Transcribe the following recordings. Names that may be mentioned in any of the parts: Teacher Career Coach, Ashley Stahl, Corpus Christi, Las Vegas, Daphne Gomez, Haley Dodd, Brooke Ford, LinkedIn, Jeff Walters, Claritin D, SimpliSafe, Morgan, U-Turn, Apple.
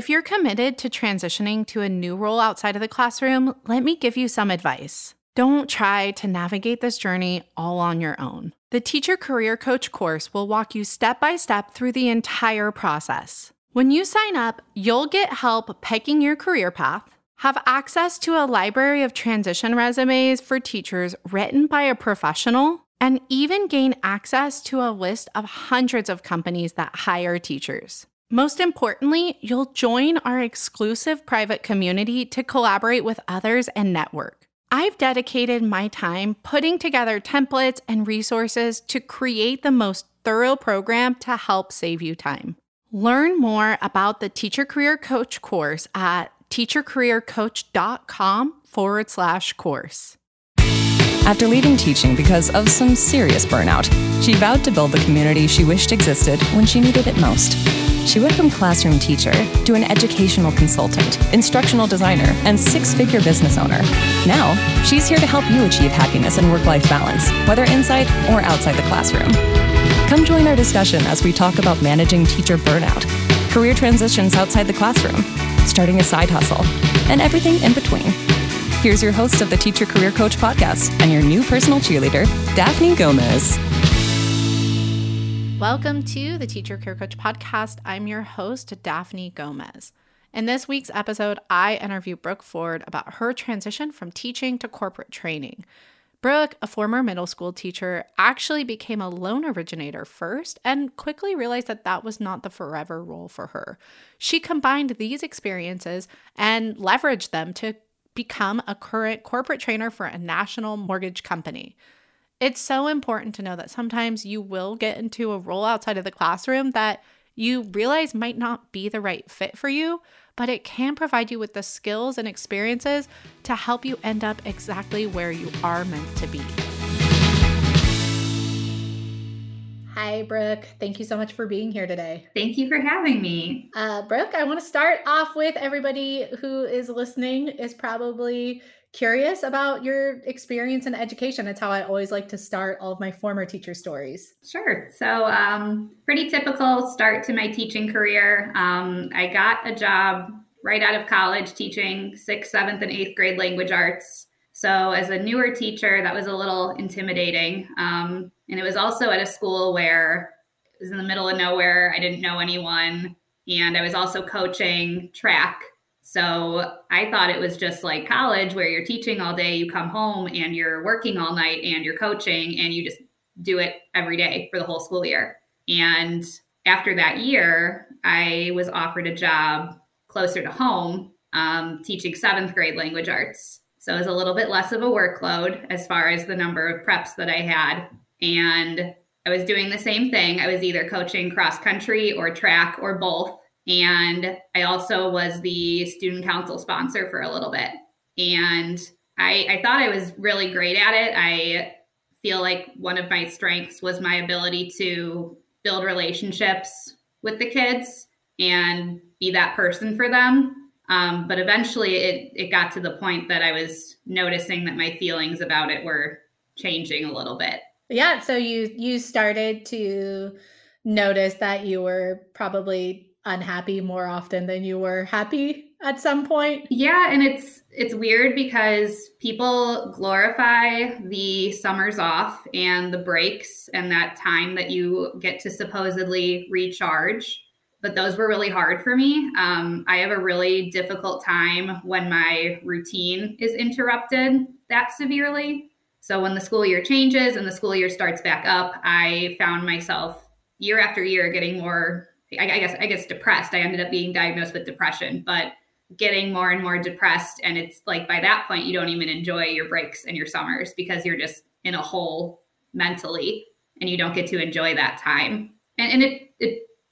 If you're committed to transitioning to a new role outside of the classroom, let me give you some advice. Don't try to navigate this journey all on your own. The Teacher Career Coach course will walk you step by step through the entire process. When you sign up, you'll get help picking your career path, have access to a library of transition resumes for teachers written by a professional, and even gain access to a list of hundreds of companies that hire teachers. Most importantly, you'll join our exclusive private community to collaborate with others and network. I've dedicated my time putting together templates and resources to create the most thorough program to help save you time. Learn more about the Teacher Career Coach course at teachercareercoach.com/course. After leaving teaching because of some serious burnout, she vowed to build the community she wished existed when she needed it most. She went from classroom teacher to an educational consultant, instructional designer, and six-figure business owner. Now, she's here to help you achieve happiness and work-life balance, whether inside or outside the classroom. Come join our discussion as we talk about managing teacher burnout, career transitions outside the classroom, starting a side hustle, and everything in between. Here's your host of the Teacher Career Coach podcast and your new personal cheerleader, Daphne Gomez. Welcome to the Teacher Career Coach podcast. I'm your host, Daphne Gomez. In this week's episode, I interview Brooke Ford about her transition from teaching to corporate training. Brooke, a former middle school teacher, actually became a loan originator first and quickly realized that that was not the forever role for her. She combined these experiences and leveraged them to become a current corporate trainer for a national mortgage company. It's so important to know that sometimes you will get into a role outside of the classroom that you realize might not be the right fit for you, but it can provide you with the skills and experiences to help you end up exactly where you are meant to be. Hi, Brooke. Thank you so much for being here today. Thank you for having me. Brooke, I want to start off with everybody who is listening is probably curious about your experience in education. That's how I always like to start all of my former teacher stories. Sure. So pretty typical start to my teaching career. I got a job right out of college teaching 6th, 7th, and 8th grade language arts. So as a newer teacher, that was a little intimidating. And it was also at a school where it was in the middle of nowhere. I didn't know anyone. And I was also coaching track. So I thought it was just like college where you're teaching all day, you come home and you're working all night and you're coaching and you just do it every day for the whole school year. And after that year, I was offered a job closer to home, teaching 7th grade language arts. So it was a little bit less of a workload as far as the number of preps that I had. And I was doing the same thing. I was either coaching cross country or track or both. And I also was the student council sponsor for a little bit. And I thought I was really great at it. I feel like one of my strengths was my ability to build relationships with the kids and be that person for them. But eventually it got to the point that I was noticing that my feelings about it were changing a little bit. Yeah. So you started to notice that you were probably unhappy more often than you were happy at some point. Yeah. And it's weird because people glorify the summers off and the breaks and that time that you get to supposedly recharge. But those were really hard for me. I have a really difficult time when my routine is interrupted that severely. So when the school year changes and the school year starts back up, I found myself year after year getting more I guess depressed. I ended up being diagnosed with depression, but getting more and more depressed. And it's like, by that point, you don't even enjoy your breaks and your summers because you're just in a hole mentally and you don't get to enjoy that time. And it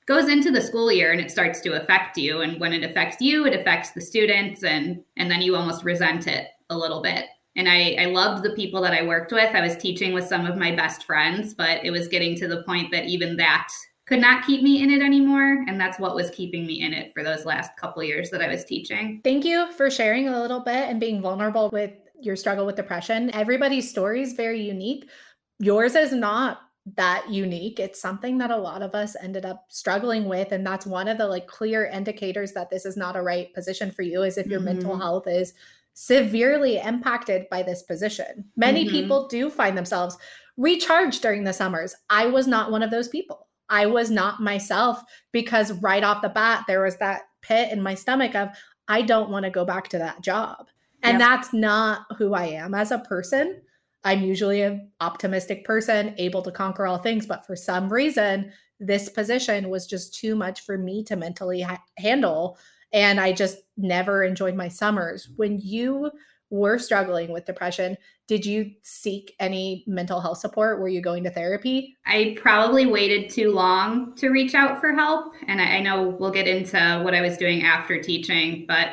goes into the school year and it starts to affect you. And when it affects you, it affects the students. And then you almost resent it a little bit. And I loved the people that I worked with. I was teaching with some of my best friends, but it was getting to the point that even that could not keep me in it anymore. And that's what was keeping me in it for those last couple of years that I was teaching. Thank you for sharing a little bit and being vulnerable with your struggle with depression. Everybody's story is very unique. Yours is not that unique. It's something that a lot of us ended up struggling with. And that's one of the like clear indicators that this is not a right position for you, is if your mental health is severely impacted by this position. Many people do find themselves recharged during the summers. I was not one of those people. I was not myself, because right off the bat, there was that pit in my stomach of, I don't want to go back to that job. And that's not who I am as a person. I'm usually an optimistic person, able to conquer all things. But for some reason, this position was just too much for me to mentally handle. And I just never enjoyed my summers. When you were struggling with depression, did you seek any mental health support? Were you going to therapy? I probably waited too long to reach out for help. And I know we'll get into what I was doing after teaching, but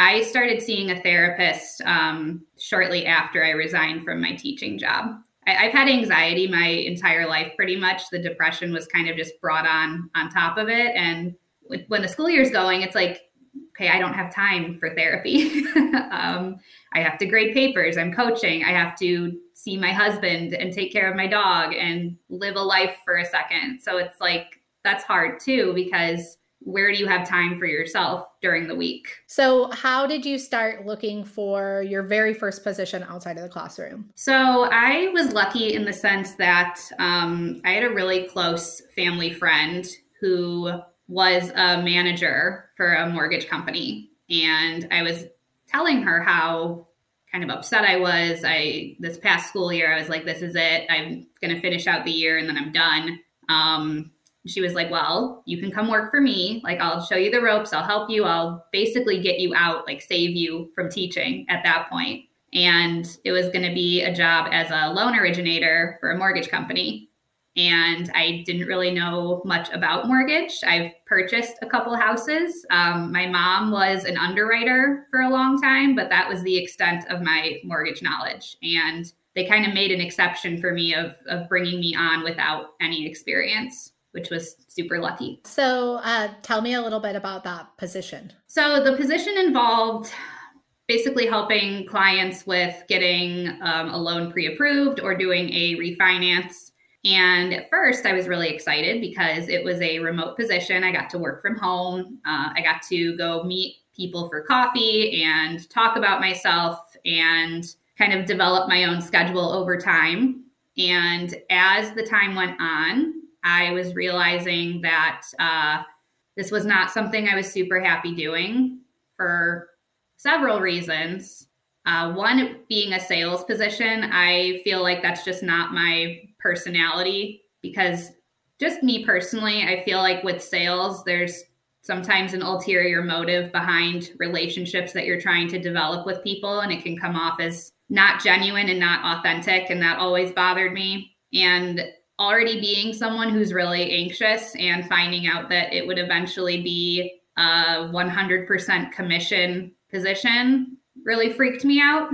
I started seeing a therapist shortly after I resigned from my teaching job. I've had anxiety my entire life, pretty much. The depression was kind of just brought on top of it. And when the school year's going, it's like, okay, I don't have time for therapy. I have to grade papers. I'm coaching. I have to see my husband and take care of my dog and live a life for a second. So it's like, that's hard too, because where do you have time for yourself during the week? So how did you start looking for your very first position outside of the classroom? So I was lucky in the sense that I had a really close family friend who was a manager for a mortgage company. And I was telling her how kind of upset I was. This past school year, I was like, this is it. I'm going to finish out the year and then I'm done. She was like, well, you can come work for me. Like, I'll show you the ropes. I'll help you. I'll basically get you out, like save you from teaching at that point. And it was going to be a job as a loan originator for a mortgage company. And I didn't really know much about mortgage. I've purchased a couple houses. My mom was an underwriter for a long time, but that was the extent of my mortgage knowledge. And they kind of made an exception for me of bringing me on without any experience, which was super lucky. So tell me a little bit about that position. So the position involved basically helping clients with getting a loan pre-approved or doing a refinance. And at first, I was really excited because it was a remote position. I got to work from home. I got to go meet people for coffee and talk about myself and kind of develop my own schedule over time. And as the time went on, I was realizing that this was not something I was super happy doing for several reasons. One, being a sales position, I feel like that's just not my personality, because just me personally, I feel like with sales, there's sometimes an ulterior motive behind relationships that you're trying to develop with people, and it can come off as not genuine and not authentic, and that always bothered me. And already being someone who's really anxious and finding out that it would eventually be a 100% commission position really freaked me out.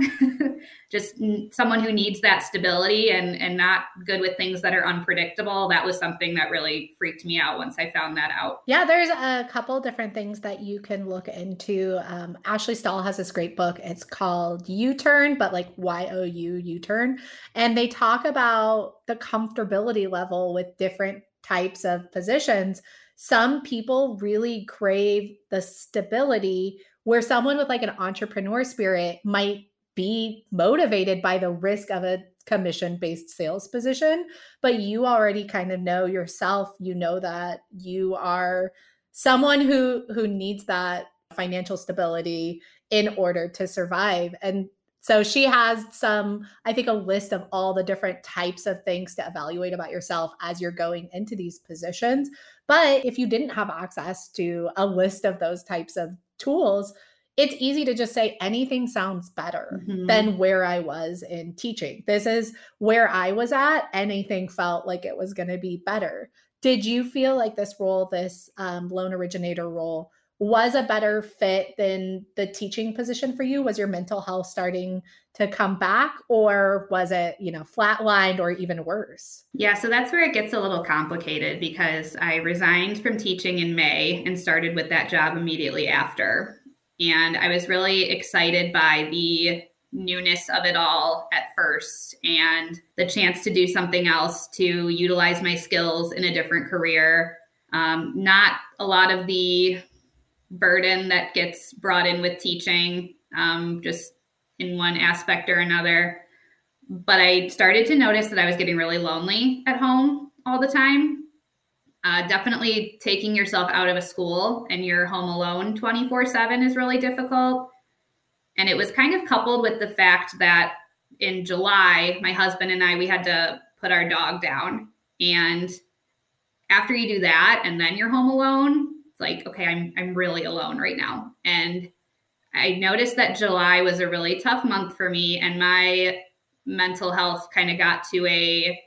Just someone who needs that stability and not good with things that are unpredictable. That was something that really freaked me out once I found that out. Yeah, there's a couple different things that you can look into. Ashley Stahl has this great book. It's called U-Turn, but like Y-O-U, U-Turn. And they talk about the comfortability level with different types of positions. Some people really crave the stability, where someone with like an entrepreneur spirit might be motivated by the risk of a commission-based sales position, but you already kind of know yourself. You know that you are someone who needs that financial stability in order to survive. And so she has I think, a list of all the different types of things to evaluate about yourself as you're going into these positions. But if you didn't have access to a list of those types of tools, it's easy to just say anything sounds better than where I was in teaching. This is where I was at. Anything felt like it was going to be better. Did you feel like this role, this loan originator role, was a better fit than the teaching position for you? Was your mental health starting to come back, or was it, flatlined or even worse? Yeah. So that's where it gets a little complicated, because I resigned from teaching in May and started with that job immediately after. And I was really excited by the newness of it all at first, and the chance to do something else, to utilize my skills in a different career. Not a lot of the burden that gets brought in with teaching, just in one aspect or another. But I started to notice that I was getting really lonely at home all the time. Definitely taking yourself out of a school and you're home alone 24/7 is really difficult. And it was kind of coupled with the fact that in July, my husband and I, we had to put our dog down. And after you do that, and then you're home alone, it's like, okay, I'm really alone right now. And I noticed that July was a really tough month for me, and my mental health kind of got to a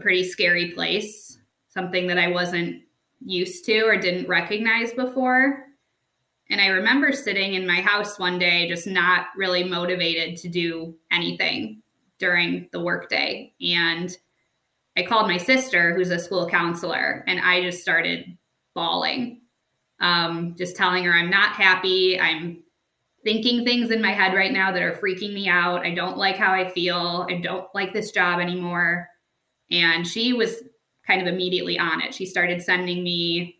pretty scary place, something that I wasn't used to or didn't recognize before. And I remember sitting in my house one day, just not really motivated to do anything during the workday. And I called my sister, who's a school counselor, and I just started bawling, just telling her I'm not happy. I'm thinking things in my head right now that are freaking me out. I don't like how I feel. I don't like this job anymore. And she was kind of immediately on it. She started sending me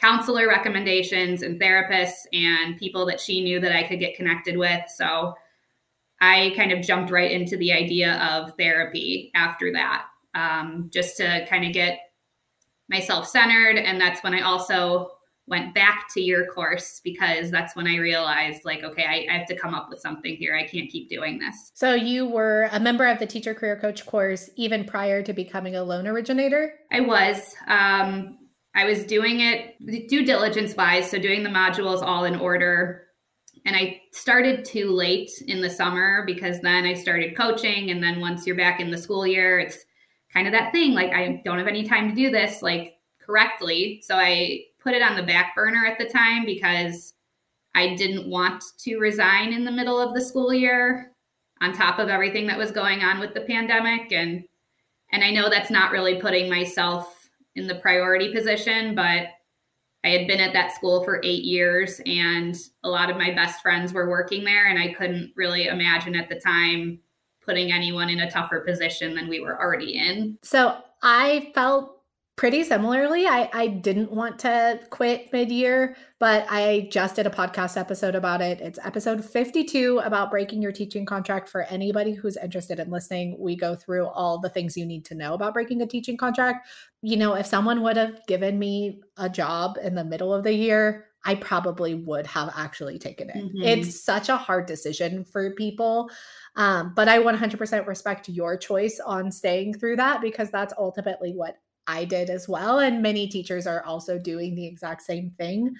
counselor recommendations and therapists and people that she knew that I could get connected with. So I kind of jumped right into the idea of therapy after that, just to kind of get myself centered. And that's when I also went back to your course, because that's when I realized, like, okay, I have to come up with something here. I can't keep doing this. So you were a member of the Teacher Career Coach course even prior to becoming a loan originator? I was. I was doing it due diligence wise, so doing the modules all in order. And I started too late in the summer, because then I started coaching. And then once you're back in the school year, it's kind of that thing, like, I don't have any time to do this, like, correctly. So I put it on the back burner at the time, because I didn't want to resign in the middle of the school year on top of everything that was going on with the pandemic. And I know that's not really putting myself in the priority position, but I had been at that school for 8 years, and a lot of my best friends were working there, and I couldn't really imagine at the time putting anyone in a tougher position than we were already in. So I felt pretty similarly. I didn't want to quit mid-year, but I just did a podcast episode about it. It's episode 52 about breaking your teaching contract for anybody who's interested in listening. We go through all the things you need to know about breaking a teaching contract. You know, if someone would have given me a job in the middle of the year, I probably would have actually taken it. Mm-hmm. It's such a hard decision for people. But I 100% respect your choice on staying through that, because that's ultimately what I did as well. And many teachers are also doing the exact same thing.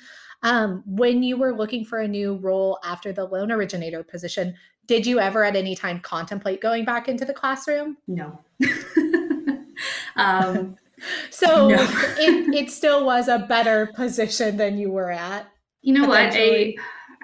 When you were looking for a new role after the loan originator position, did you ever at any time contemplate going back into the classroom? No. So no. it still was a better position than you were at. You know what?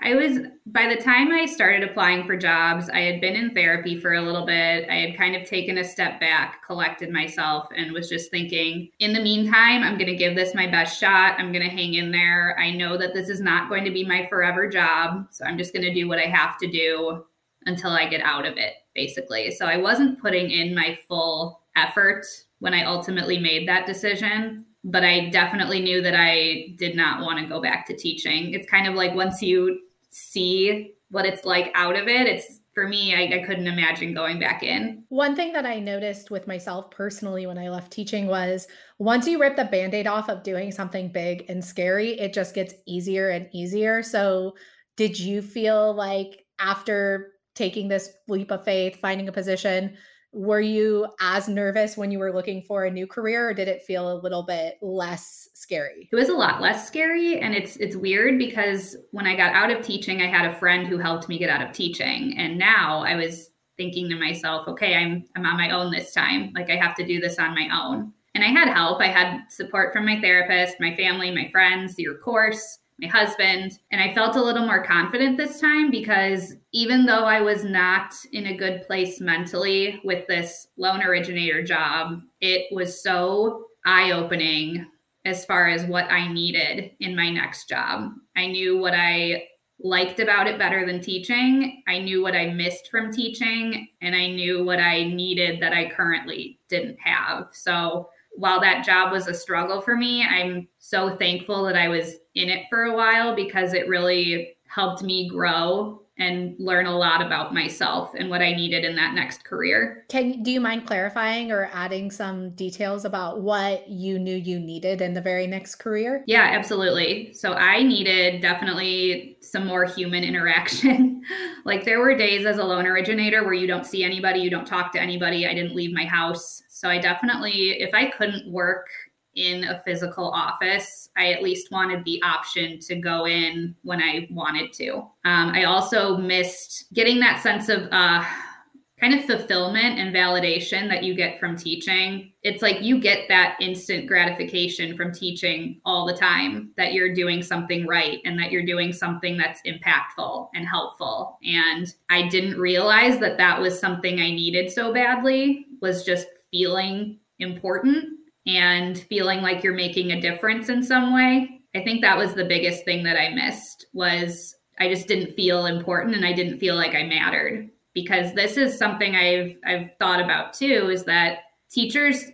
I was, by the time I started applying for jobs, I had been in therapy for a little bit. I had kind of taken a step back, collected myself, and was just thinking, in the meantime, I'm going to give this my best shot. I'm going to hang in there. I know that this is not going to be my forever job, so I'm just going to do what I have to do until I get out of it, basically. So I wasn't putting in my full effort when I ultimately made that decision. But I definitely knew that I did not want to go back to teaching. It's kind of like, once you see what it's like out of it, it's, for me, I couldn't imagine going back in. One thing that I noticed with myself personally when I left teaching was, once you rip the Band-Aid off of doing something big and scary, it just gets easier and easier. So did you feel like after taking this leap of faith, finding a position, were you as nervous when you were looking for a new career, or did it feel a little bit less scary? It was a lot less scary. And it's weird, because when I got out of teaching, I had a friend who helped me get out of teaching. And now I was thinking to myself, okay, I'm on my own this time. Like, I have to do this on my own. And I had help. I had support from my therapist, my family, my friends, your course, my husband. And I felt a little more confident this time, because even though I was not in a good place mentally with this loan originator job, it was so eye-opening as far as what I needed in my next job. I knew what I liked about it better than teaching. I knew what I missed from teaching, and I knew what I needed that I currently didn't have. So while that job was a struggle for me, I'm so thankful that I was in it for a while, because it really helped me grow and learn a lot about myself and what I needed in that next career. Do you mind clarifying or adding some details about what you knew you needed in the very next career? Yeah, absolutely. So I needed definitely some more human interaction. Like, there were days as a loan originator where you don't see anybody, you don't talk to anybody. I didn't leave my house. So I definitely, if I couldn't work in a physical office, I at least wanted the option to go in when I wanted to. I also missed getting that sense of kind of fulfillment and validation that you get from teaching. It's like you get that instant gratification from teaching all the time, that you're doing something right and that you're doing something that's impactful and helpful. And I didn't realize that that was something I needed so badly, was just feeling important and feeling like you're making a difference in some way. I think that was the biggest thing that I missed, was I just didn't feel important and I didn't feel like I mattered. Because this is something I've thought about too, is that teachers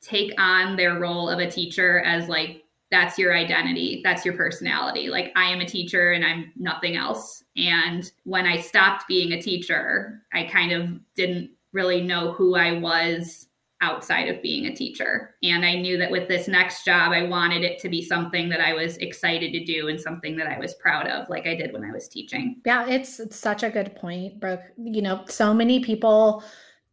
take on their role of a teacher as like, that's your identity, that's your personality. Like, I am a teacher and I'm nothing else. And when I stopped being a teacher, I kind of didn't really know who I was outside of being a teacher. And I knew that with this next job, I wanted it to be something that I was excited to do and something that I was proud of, like I did when I was teaching. Yeah, it's such a good point, Brooke. You know, so many people,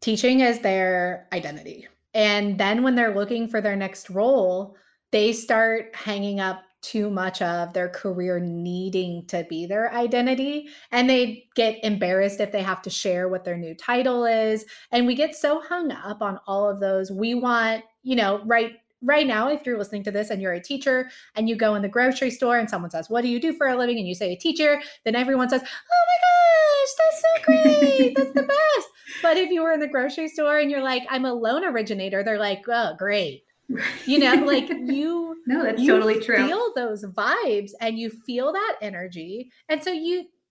teaching is their identity. And then when they're looking for their next role, they start hanging up too much of their career needing to be their identity. And they get embarrassed if they have to share what their new title is. And we get so hung up on all of those. We want, you know, right now, if you're listening to this and you're a teacher and you go in the grocery store and someone says, what do you do for a living? And you say a teacher, then everyone says, oh my gosh, that's so great. That's the best. But if you were in the grocery store and you're like, I'm a loan originator, they're like, oh, great. You know, like you, no, that's you totally true. Feel those vibes and you feel that energy. And so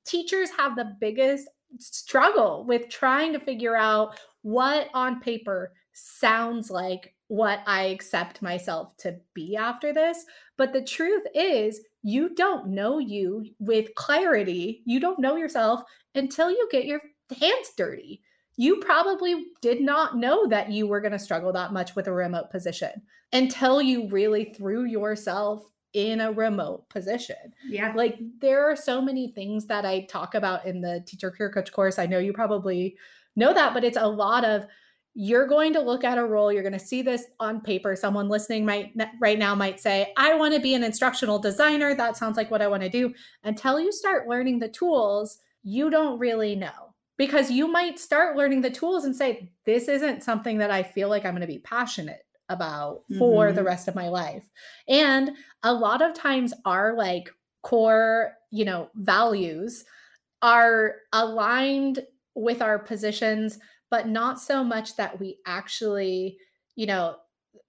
teachers have the biggest struggle with trying to figure out what on paper sounds like what I accept myself to be after this. But the truth is, you don't know you with clarity. You don't know yourself until you get your hands dirty. You probably did not know that you were going to struggle that much with a remote position until you really threw yourself in a remote position. Yeah. Like, there are so many things that I talk about in the Teacher Career Coach course. I know you probably know that, but it's a lot of, you're going to look at a role, you're going to see this on paper. Someone listening right now might say, I want to be an instructional designer. That sounds like what I want to do. Until you start learning the tools, you don't really know. Because you might start learning the tools and say, this isn't something that I feel like I'm going to be passionate about for the rest of my life. And a lot of times our like core, you know, values are aligned with our positions, but not so much that we actually, you know,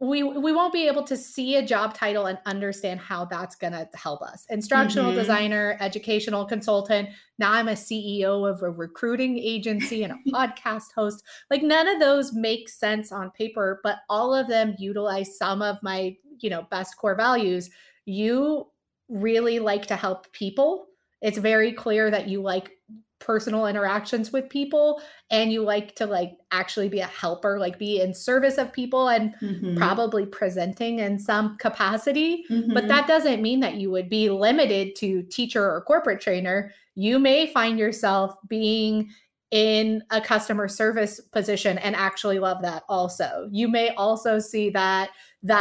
we won't be able to see a job title and understand how that's going to help us. Instructional designer, educational consultant. Now I'm a CEO of a recruiting agency and a podcast host. Like, none of those make sense on paper, but all of them utilize some of my, you know, best core values. You really like to help people. It's very clear that you like personal interactions with people and you like to like actually be a helper, like be in service of people and probably presenting in some capacity. But that doesn't mean that you would be limited to teacher or corporate trainer. You may find yourself being in a customer service position and actually love that also. You may also see that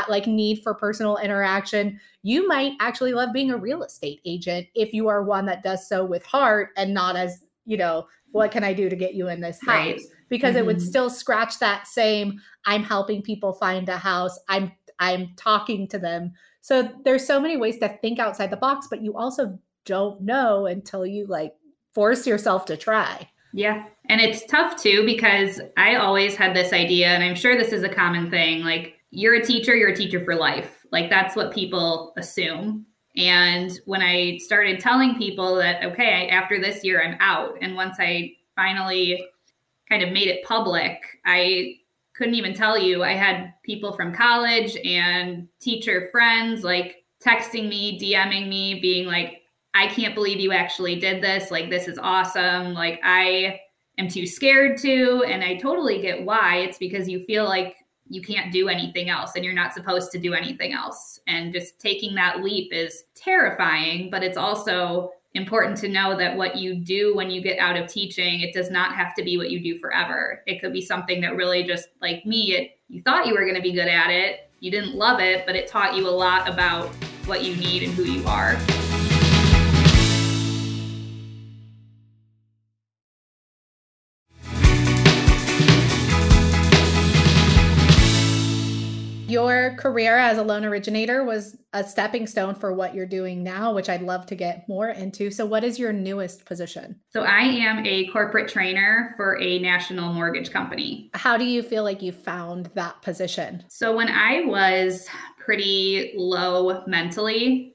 like need for personal interaction. You might actually love being a real estate agent if you are one that does so with heart and not as, you know, what can I do to get you in this house? Right. Because it would still scratch that same, I'm helping people find a house. I'm talking to them. So there's so many ways to think outside the box, but you also don't know until you like force yourself to try. Yeah. And it's tough too, because I always had this idea, and I'm sure this is a common thing, like you're a teacher for life. Like, that's what people assume. And when I started telling people that, okay, after this year, I'm out. And once I finally kind of made it public, I couldn't even tell you, I had people from college and teacher friends like texting me, DMing me, being like, I can't believe you actually did this. Like, this is awesome. Like, I am too scared to. And I totally get why. It's because you feel like you can't do anything else and you're not supposed to do anything else. And just taking that leap is terrifying, but it's also important to know that what you do when you get out of teaching, it does not have to be what you do forever. It could be something that really just, like me, you thought you were going to be good at it. You didn't love it, but it taught you a lot about what you need and who you are. Your career as a loan originator was a stepping stone for what you're doing now, which I'd love to get more into. So what is your newest position? So I am a corporate trainer for a national mortgage company. How do you feel like you found that position? So when I was pretty low mentally,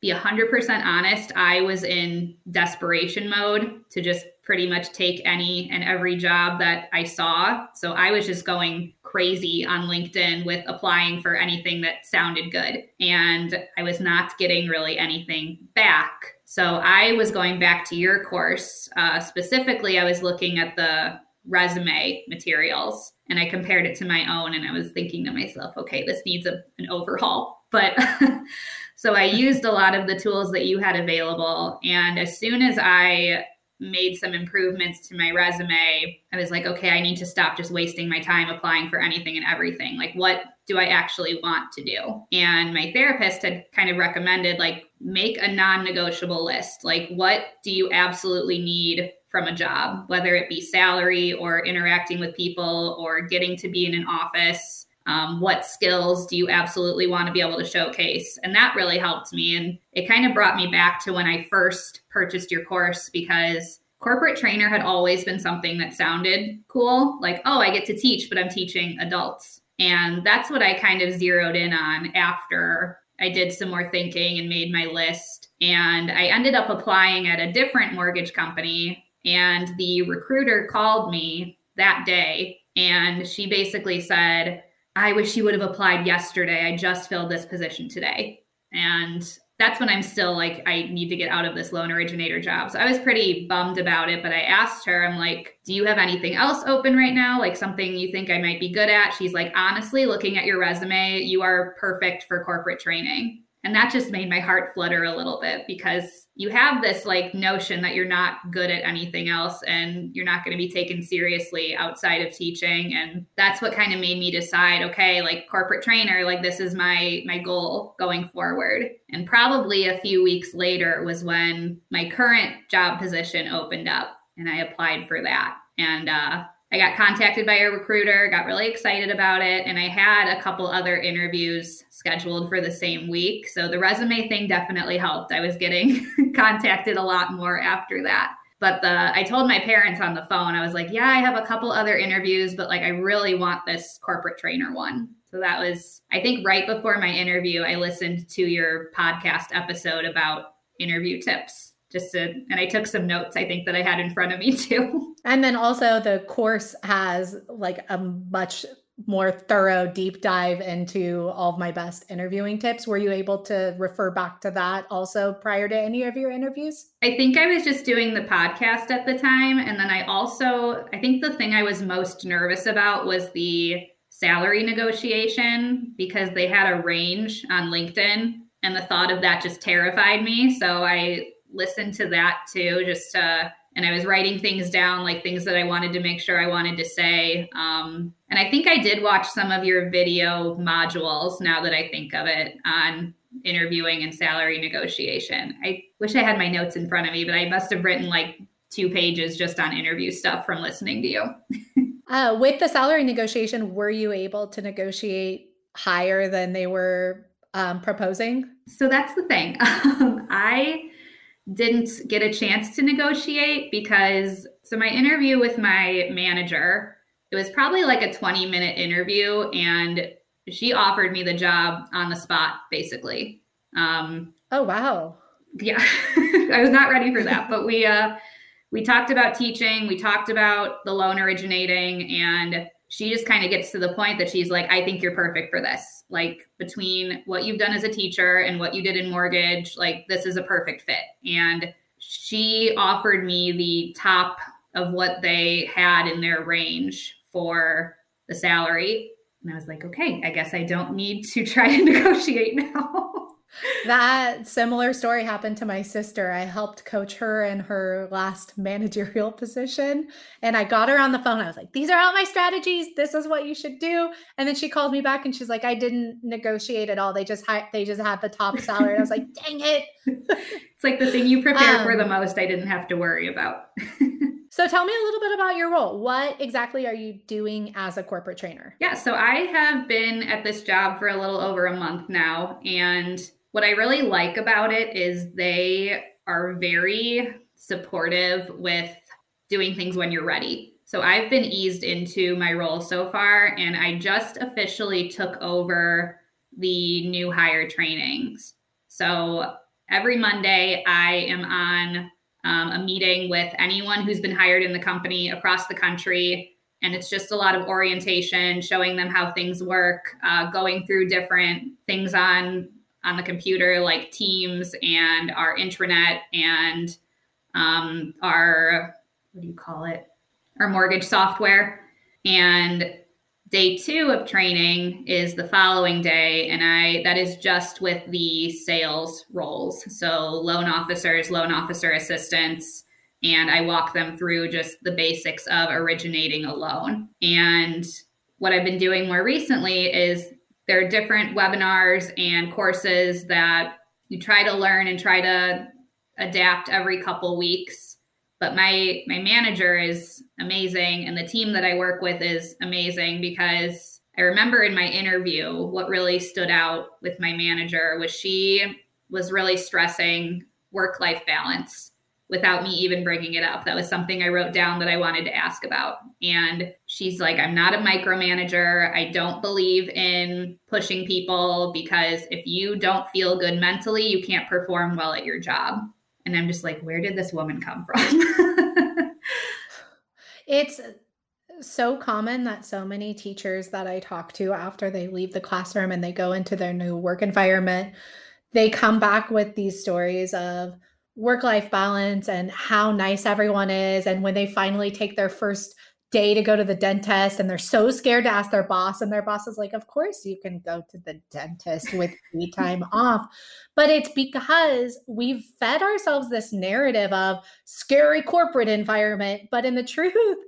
be 100% honest, I was in desperation mode to just pretty much take any and every job that I saw. So I was just going crazy on LinkedIn with applying for anything that sounded good. And I was not getting really anything back. So I was going back to your course. Specifically, I was looking at the resume materials and I compared it to my own. And I was thinking to myself, okay, this needs an overhaul. But so I used a lot of the tools that you had available. And as soon as I made some improvements to my resume, I was like, okay, I need to stop just wasting my time applying for anything and everything. Like, what do I actually want to do? And my therapist had kind of recommended, like, make a non-negotiable list. Like, what do you absolutely need from a job, whether it be salary or interacting with people or getting to be in an office? What skills do you absolutely want to be able to showcase? And that really helped me. And it kind of brought me back to when I first purchased your course, because corporate trainer had always been something that sounded cool. Like, oh, I get to teach, but I'm teaching adults. And that's what I kind of zeroed in on after I did some more thinking and made my list. And I ended up applying at a different mortgage company. And the recruiter called me that day. And she basically said, I wish you would have applied yesterday. I just filled this position today. And that's when I'm still like, I need to get out of this loan originator job. So I was pretty bummed about it, but I asked her, I'm like, do you have anything else open right now? Like something you think I might be good at? She's like, honestly, looking at your resume, you are perfect for corporate training. And that just made my heart flutter a little bit, because you have this like notion that you're not good at anything else and you're not going to be taken seriously outside of teaching. And that's what kind of made me decide, okay, like corporate trainer, like this is my goal going forward. And probably a few weeks later was when my current job position opened up and I applied for that. And I got contacted by a recruiter, got really excited about it. And I had a couple other interviews scheduled for the same week. So the resume thing definitely helped. I was getting contacted a lot more after that. But I told my parents on the phone, I was like, yeah, I have a couple other interviews, but like, I really want this corporate trainer one. So that was, I think right before my interview, I listened to your podcast episode about interview tips. And I took some notes, I think, that I had in front of me too. And then also the course has like a much more thorough deep dive into all of my best interviewing tips. Were you able to refer back to that also prior to any of your interviews? I think I was just doing the podcast at the time. And then I think the thing I was most nervous about was the salary negotiation, because they had a range on LinkedIn. And the thought of that just terrified me. So I listen to that too, and I was writing things down, like things that I wanted to make sure I wanted to say. And I think I did watch some of your video modules, now that I think of it, on interviewing and salary negotiation. I wish I had my notes in front of me, but I must have written like 2 pages just on interview stuff from listening to you. With the salary negotiation, were you able to negotiate higher than they were proposing? So that's the thing. I didn't get a chance to negotiate because my interview with my manager, it was probably like a 20-minute interview, and she offered me the job on the spot, basically. Oh, wow. Yeah. I was not ready for that, but we talked about teaching, we talked about the loan originating, and she just kind of gets to the point that she's like, I think you're perfect for this. Like, between what you've done as a teacher and what you did in mortgage, like, this is a perfect fit. And she offered me the top of what they had in their range for the salary. And I was like, okay, I guess I don't need to try to negotiate now. That similar story happened to my sister. I helped coach her in her last managerial position. And I got her on the phone. I was like, these are all my strategies. This is what you should do. And then she called me back and she's like, I didn't negotiate at all. They just had the top salary. And I was like, dang it. It's like the thing you prepare for the most, I didn't have to worry about. So tell me a little bit about your role. What exactly are you doing as a corporate trainer? Yeah, so I have been at this job for a little over a month now. And what I really like about it is they are very supportive with doing things when you're ready. So I've been eased into my role so far, and I just officially took over the new hire trainings. So every Monday I am on a meeting with anyone who's been hired in the company across the country. And it's just a lot of orientation, showing them how things work, going through different things on the computer, like Teams and our intranet and our mortgage software. And day 2 of training is the following day. And that is just with the sales roles. So loan officers, loan officer assistants, and I walk them through just the basics of originating a loan. And what I've been doing more recently is there are different webinars and courses that you try to learn and try to adapt every couple weeks. But my manager is amazing, and the team that I work with is amazing, because I remember in my interview, what really stood out with my manager was she was really stressing work-life balance without me even bringing it up. That was something I wrote down that I wanted to ask about. And she's like, I'm not a micromanager. I don't believe in pushing people, because if you don't feel good mentally, you can't perform well at your job. And I'm just like, where did this woman come from? It's so common that so many teachers that I talk to, after they leave the classroom and they go into their new work environment, they come back with these stories of work-life balance and how nice everyone is. And when they finally take their first day to go to the dentist, and they're so scared to ask their boss, and their boss is like, of course you can go to the dentist with free time off. But it's because we've fed ourselves this narrative of scary corporate environment. But in the truth,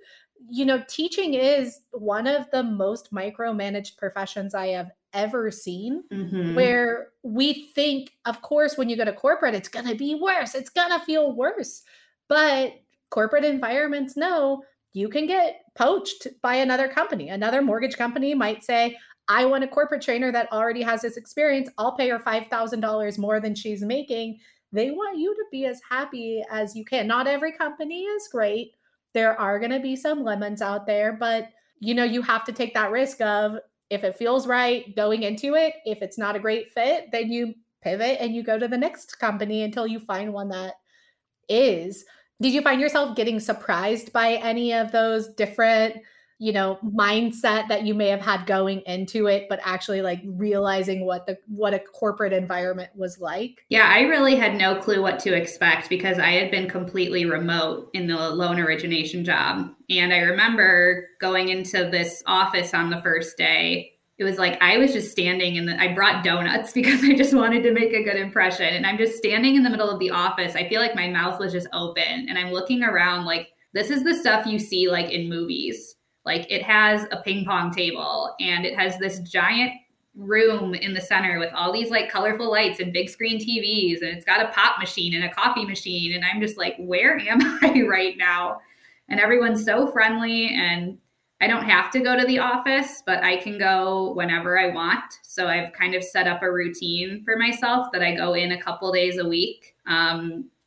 teaching is one of the most micromanaged professions I have ever seen, mm-hmm. where we think, of course, when you go to corporate, it's going to be worse. It's going to feel worse. But corporate environments know you can get poached by another company. Another mortgage company might say, I want a corporate trainer that already has this experience. I'll pay her $5,000 more than she's making. They want you to be as happy as you can. Not every company is great. There are going to be some lemons out there, but you have to take that risk of, if it feels right going into it, if it's not a great fit, then you pivot and you go to the next company until you find one that is. Did you find yourself getting surprised by any of those different, mindset that you may have had going into it, but actually like realizing what a corporate environment was like? Yeah, I really had no clue what to expect, because I had been completely remote in the loan origination job. And I remember going into this office on the first day, it was like, I was just standing I brought donuts because I just wanted to make a good impression. And I'm just standing in the middle of the office. I feel like my mouth was just open, and I'm looking around like, this is the stuff you see like in movies. Like, it has a ping pong table, and it has this giant room in the center with all these like colorful lights and big screen TVs. And it's got a pop machine and a coffee machine. And I'm just like, where am I right now? And everyone's so friendly, and I don't have to go to the office, but I can go whenever I want. So I've kind of set up a routine for myself that I go in a couple days a week.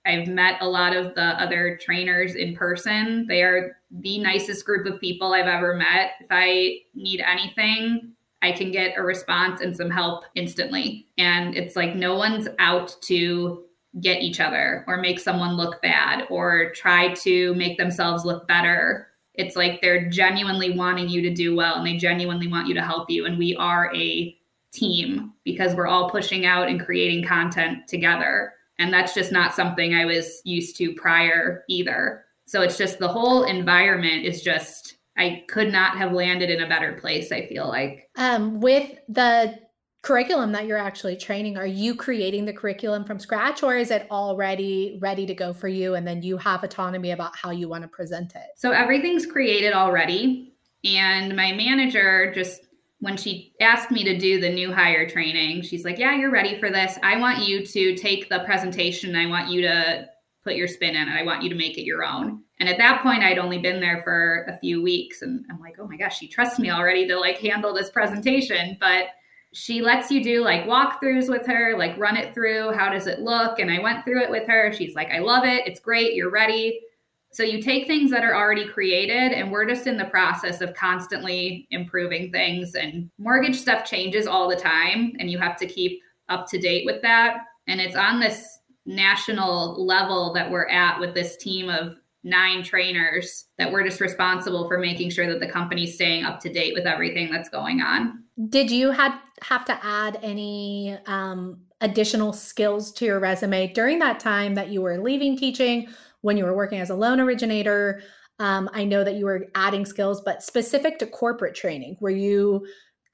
I've met a lot of the other trainers in person. They are the nicest group of people I've ever met. If I need anything, I can get a response and some help instantly. And it's like no one's out to get each other or make someone look bad or try to make themselves look better. It's like they're genuinely wanting you to do well and they genuinely want you to help you. And we are a team because we're all pushing out and creating content together. And that's just not something I was used to prior either. So it's just the whole environment is just, I could not have landed in a better place, I feel like. With the curriculum that you're actually training, are you creating the curriculum from scratch or is it already ready to go for you and then you have autonomy about how you want to present it? So everything's created already. And my manager just, when she asked me to do the new hire training, she's like, yeah, you're ready for this. I want you to take the presentation. I want you to put your spin in it. I want you to make it your own. And at that point, I'd only been there for a few weeks. And I'm like, oh my gosh, she trusts me already to like handle this presentation. But she lets you do like walkthroughs with her, like run it through. How does it look? And I went through it with her. She's like, I love it. It's great. You're ready. So you take things that are already created and we're just in the process of constantly improving things, and mortgage stuff changes all the time and you have to keep up to date with that. And it's on this national level that we're at with this team of 9 trainers that we're just responsible for making sure that the company's staying up to date with everything that's going on. Did you have to add any additional skills to your resume during that time that you were leaving teaching, when you were working as a loan originator? I know that you were adding skills, but specific to corporate training, were you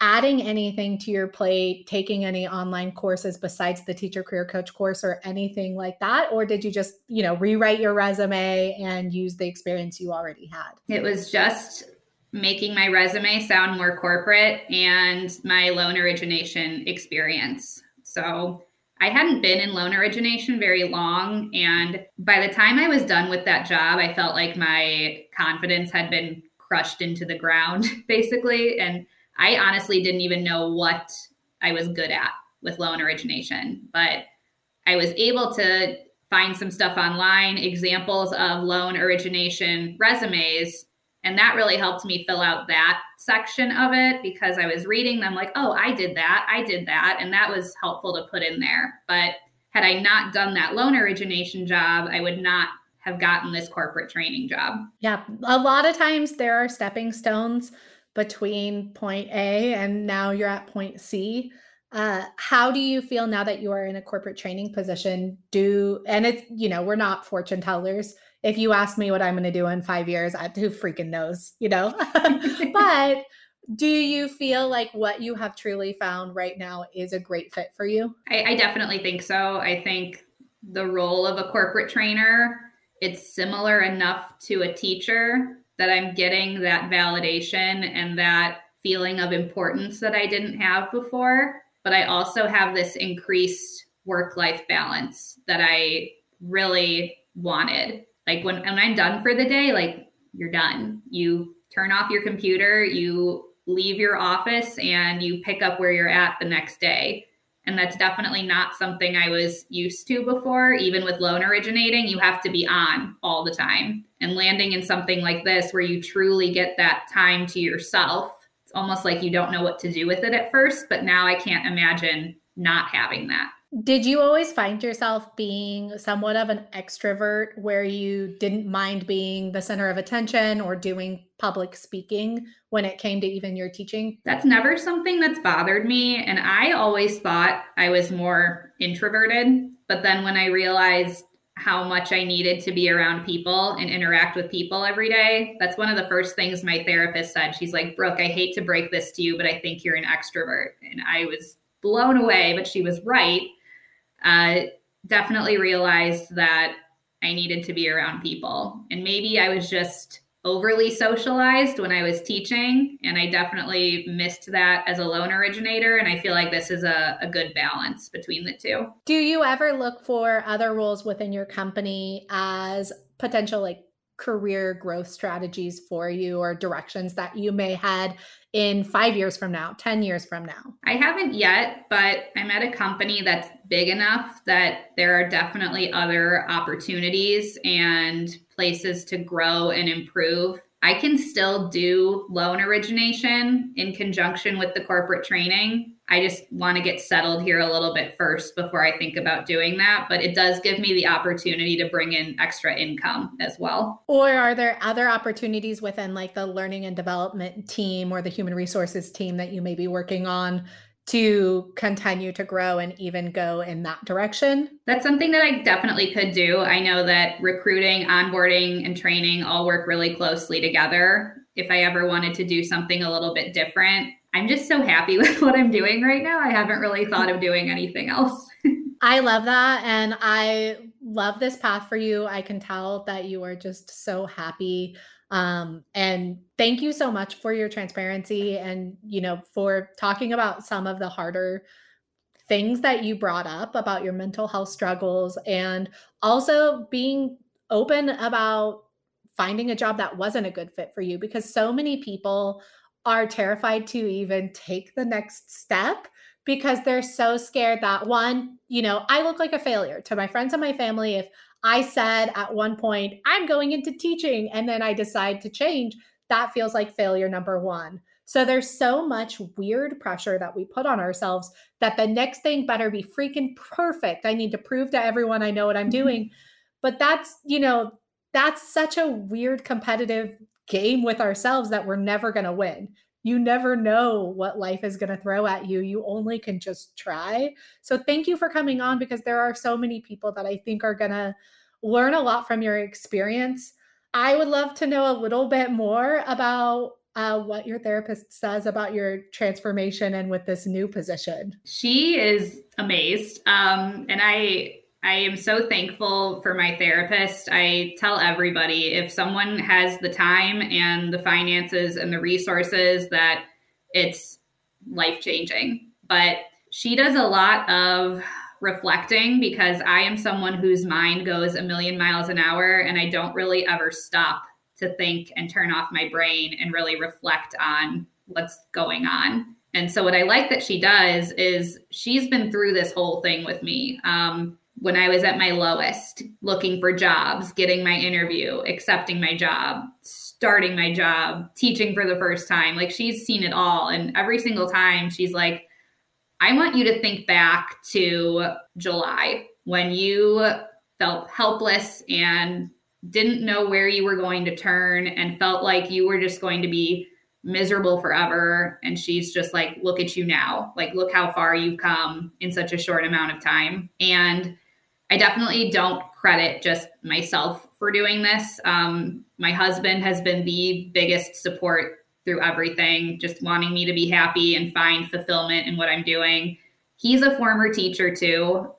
adding anything to your plate, taking any online courses besides the Teacher Career Coach course or anything like that? Or did you just, rewrite your resume and use the experience you already had? It was just making my resume sound more corporate and my loan origination experience. So I hadn't been in loan origination very long. And by the time I was done with that job, I felt like my confidence had been crushed into the ground, basically. And I honestly didn't even know what I was good at with loan origination, but I was able to find some stuff online, examples of loan origination resumes, and that really helped me fill out that section of it because I was reading them like, oh, I did that, and that was helpful to put in there. But had I not done that loan origination job, I would not have gotten this corporate training job. Yeah, a lot of times there are stepping stones between point A and now you're at point C. How do you feel now that you are in a corporate training position? And it's, we're not fortune tellers. If you ask me what I'm going to do in 5 years, who freaking knows, but do you feel like what you have truly found right now is a great fit for you? I definitely think so. I think the role of a corporate trainer, it's similar enough to a teacher that I'm getting that validation and that feeling of importance that I didn't have before. But I also have this increased work-life balance that I really wanted. Like when I'm done for the day, like you're done. You turn off your computer, you leave your office, and you pick up where you're at the next day. And that's definitely not something I was used to before. Even with loan originating, you have to be on all the time. And landing in something like this where you truly get that time to yourself, it's almost like you don't know what to do with it at first, but now I can't imagine not having that. Did you always find yourself being somewhat of an extrovert where you didn't mind being the center of attention or doing public speaking when it came to even your teaching? That's never something that's bothered me. And I always thought I was more introverted. But then when I realized how much I needed to be around people and interact with people every day, that's one of the first things my therapist said. She's like, Brooke, I hate to break this to you, but I think you're an extrovert. And I was blown away, but she was right. Definitely realized that I needed to be around people. And maybe I was just overly socialized when I was teaching. And I definitely missed that as a loan originator. And I feel like this is a good balance between the two. Do you ever look for other roles within your company as potential like career growth strategies for you or directions that you may head in 5 years from now, 10 years from now? I haven't yet, but I'm at a company that's big enough that there are definitely other opportunities and places to grow and improve I can still do loan origination in conjunction with the corporate training. I just want to get settled here a little bit first before I think about doing that. But it does give me the opportunity to bring in extra income as well. Or are there other opportunities within like the learning and development team or the human resources team that you may be working on to continue to grow and even go in that direction? That's something that I definitely could do. I know that recruiting, onboarding, and training all work really closely together. If I ever wanted to do something a little bit different, I'm just so happy with what I'm doing right now. I haven't really thought of doing anything else. I love that. And I love this path for you. I can tell that you are just so happy. And thank you so much for your transparency and, you know, for talking about some of the harder things that you brought up about your mental health struggles and also being open about finding a job that wasn't a good fit for you, because so many people are terrified to even take the next step because they're so scared that one, you know, I look like a failure to my friends and my family if I said at one point, I'm going into teaching, and then I decide to change. That feels like failure number one. So there's so much weird pressure that we put on ourselves that the next thing better be freaking perfect. I need to prove to everyone I know what I'm doing. But that's, you know, that's such a weird competitive game with ourselves that we're never going to win. You never know what life is going to throw at you. You only can just try. So thank you for coming on, because there are so many people that I think are going to learn a lot from your experience. I would love to know a little bit more about what your therapist says about your transformation and with this new position. She is amazed. And I am so thankful for my therapist. I tell everybody, if someone has the time and the finances and the resources, that it's life-changing. But she does a lot of reflecting, because I am someone whose mind goes a million miles an hour, and I don't really ever stop to think and turn off my brain and really reflect on what's going on. And so what I like that she does is she's been through this whole thing with me. When I was at my lowest, looking for jobs, getting my interview, accepting my job, starting my job, teaching for the first time, like she's seen it all. And every single time she's like, I want you to think back to July when you felt helpless and didn't know where you were going to turn and felt like you were just going to be miserable forever. And she's just like, look at you now. Like, look how far you've come in such a short amount of time. And I definitely don't credit just myself for doing this. My husband has been the biggest support through everything, just wanting me to be happy and find fulfillment in what I'm doing. He's a former teacher too.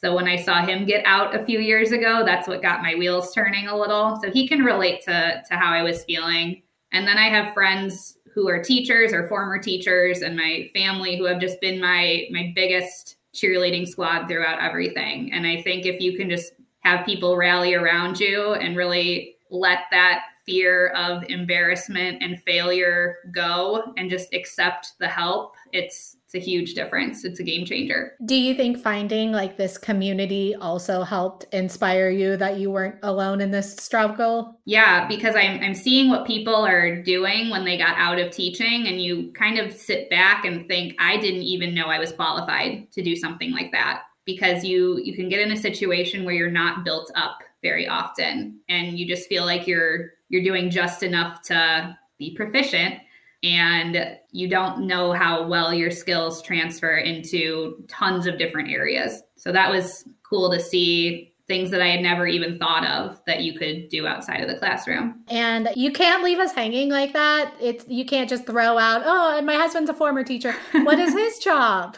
So when I saw him get out a few years ago, that's what got my wheels turning a little. So he can relate to how I was feeling. And then I have friends who are teachers or former teachers and my family who have just been my biggest cheerleading squad throughout everything. And I think if you can just have people rally around you and really let that fear of embarrassment and failure go and just accept the help, it's a huge difference. It's a game changer. Do you think finding like this community also helped inspire you that you weren't alone in this struggle? Yeah, because I'm seeing what people are doing when they got out of teaching, and you kind of sit back and think, I didn't even know I was qualified to do something like that, because you can get in a situation where you're not built up very often and you just feel like you're doing just enough to be proficient. And you don't know how well your skills transfer into tons of different areas. So that was cool to see, things that I had never even thought of that you could do outside of the classroom. And you can't leave us hanging like that. You can't just throw out, oh, and my husband's a former teacher. What is his job?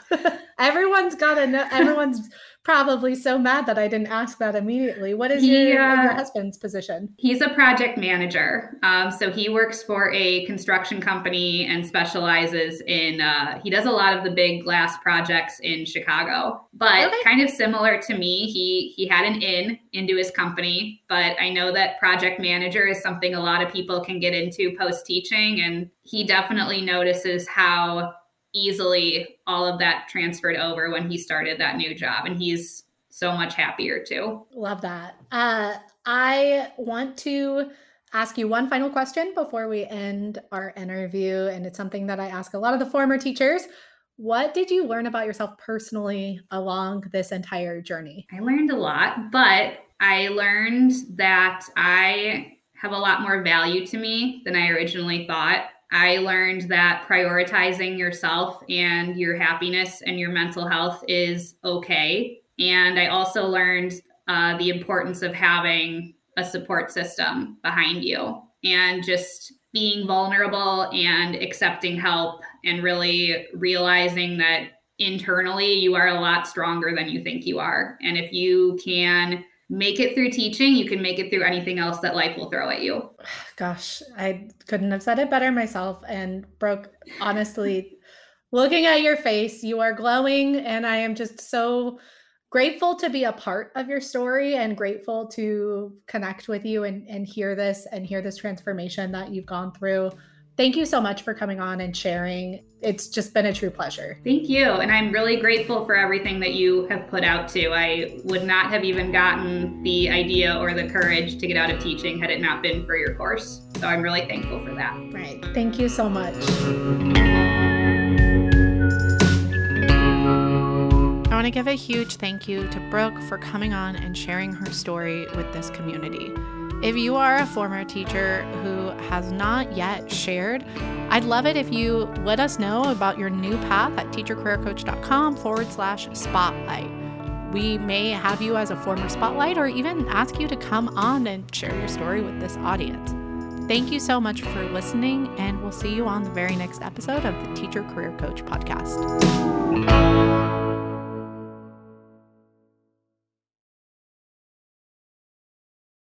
Everyone's got to know. Everyone's probably so mad that I didn't ask that immediately. What is your husband's position? He's a project manager. So he works for a construction company and specializes in, he does a lot of the big glass projects in Chicago, but kind of similar to me, he had an in into his company, but I know that project manager is something a lot of people can get into post-teaching. And he definitely notices how easily all of that transferred over when he started that new job. And he's so much happier too. Love that. I want to ask you one final question before we end our interview, and it's something that I ask a lot of the former teachers. What did you learn about yourself personally along this entire journey? I learned a lot, but I learned that I have a lot more value to me than I originally thought. I learned that prioritizing yourself and your happiness and your mental health is okay. And I also learned the importance of having a support system behind you and just being vulnerable and accepting help and really realizing that internally you are a lot stronger than you think you are. And if you can make it through teaching, you can make it through anything else that life will throw at you. Gosh, I couldn't have said it better myself. And Brooke, honestly, looking at your face, you are glowing, and I am just so grateful to be a part of your story and grateful to connect with you and hear this transformation that you've gone through. Thank you so much for coming on and sharing. It's just been a true pleasure. Thank you. And I'm really grateful for everything that you have put out too. I would not have even gotten the idea or the courage to get out of teaching had it not been for your course. So I'm really thankful for that. Right. Thank you so much. I want to give a huge thank you to Brooke for coming on and sharing her story with this community. If you are a former teacher who has not yet shared, I'd love it if you let us know about your new path at teachercareercoach.com/spotlight. We may have you as a former spotlight or even ask you to come on and share your story with this audience. Thank you so much for listening, and we'll see you on the very next episode of the Teacher Career Coach podcast.